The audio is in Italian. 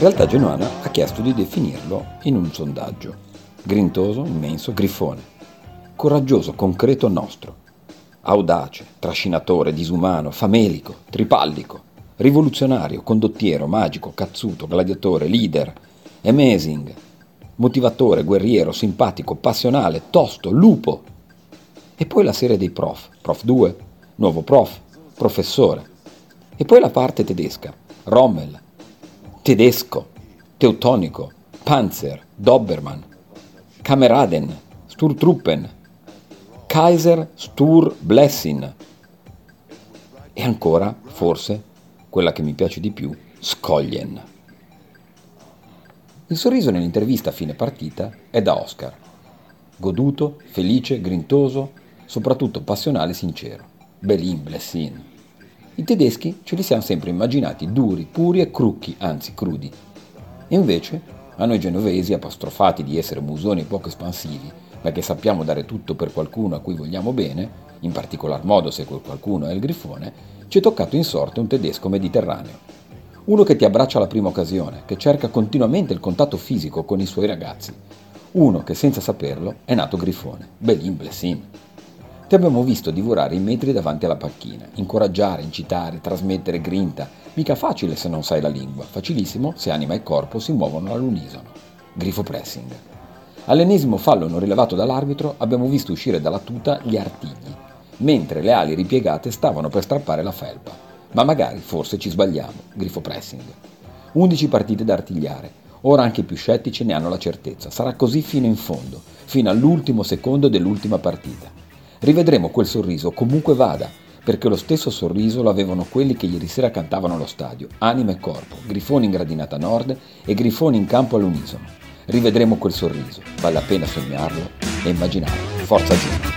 Realtà Genoana ha chiesto di definirlo in un sondaggio. Grintoso, immenso, grifone. Coraggioso, concreto, nostro. Audace, trascinatore, disumano, famelico, tripallico. Rivoluzionario, condottiero, magico, cazzuto, gladiatore, leader. Amazing. Motivatore, guerriero, simpatico, passionale, tosto, lupo. E poi la serie dei prof. Prof 2, nuovo prof, professore. E poi la parte tedesca. Rommel. Tedesco, teutonico, panzer, Dobermann, Kameraden, Sturmtruppen, Kaiser, Stur, Blessin e ancora, forse, quella che mi piace di più, Skoglien. Il sorriso nell'intervista a fine partita è da Oscar, goduto, felice, grintoso, soprattutto passionale e sincero. Belin, Blessin. I tedeschi ce li siamo sempre immaginati duri, puri e crucchi, anzi crudi. E invece, a noi genovesi, apostrofati di essere musoni poco espansivi, ma che sappiamo dare tutto per qualcuno a cui vogliamo bene, in particolar modo se quel qualcuno è il grifone, ci è toccato in sorte un tedesco mediterraneo. Uno che ti abbraccia alla prima occasione, che cerca continuamente il contatto fisico con i suoi ragazzi. Uno che, senza saperlo, è nato grifone. Belin, Blessin. Ti abbiamo visto divorare i metri davanti alla panchina, incoraggiare, incitare, trasmettere grinta, mica facile se non sai la lingua, facilissimo se anima e corpo si muovono all'unisono. Grifo pressing. All'ennesimo fallo non rilevato dall'arbitro abbiamo visto uscire dalla tuta gli artigli, mentre le ali ripiegate stavano per strappare la felpa. Ma magari, forse ci sbagliamo, grifo pressing. 11 partite da artigliare, ora anche i più scettici ne hanno la certezza, sarà così fino in fondo, fino all'ultimo secondo dell'ultima partita. Rivedremo quel sorriso comunque vada, perché lo stesso sorriso lo avevano quelli che ieri sera cantavano allo stadio, anima e corpo, grifoni in gradinata nord e grifoni in campo all'unisono. Rivedremo quel sorriso, vale la pena sognarlo e immaginarlo. Forza Genoa!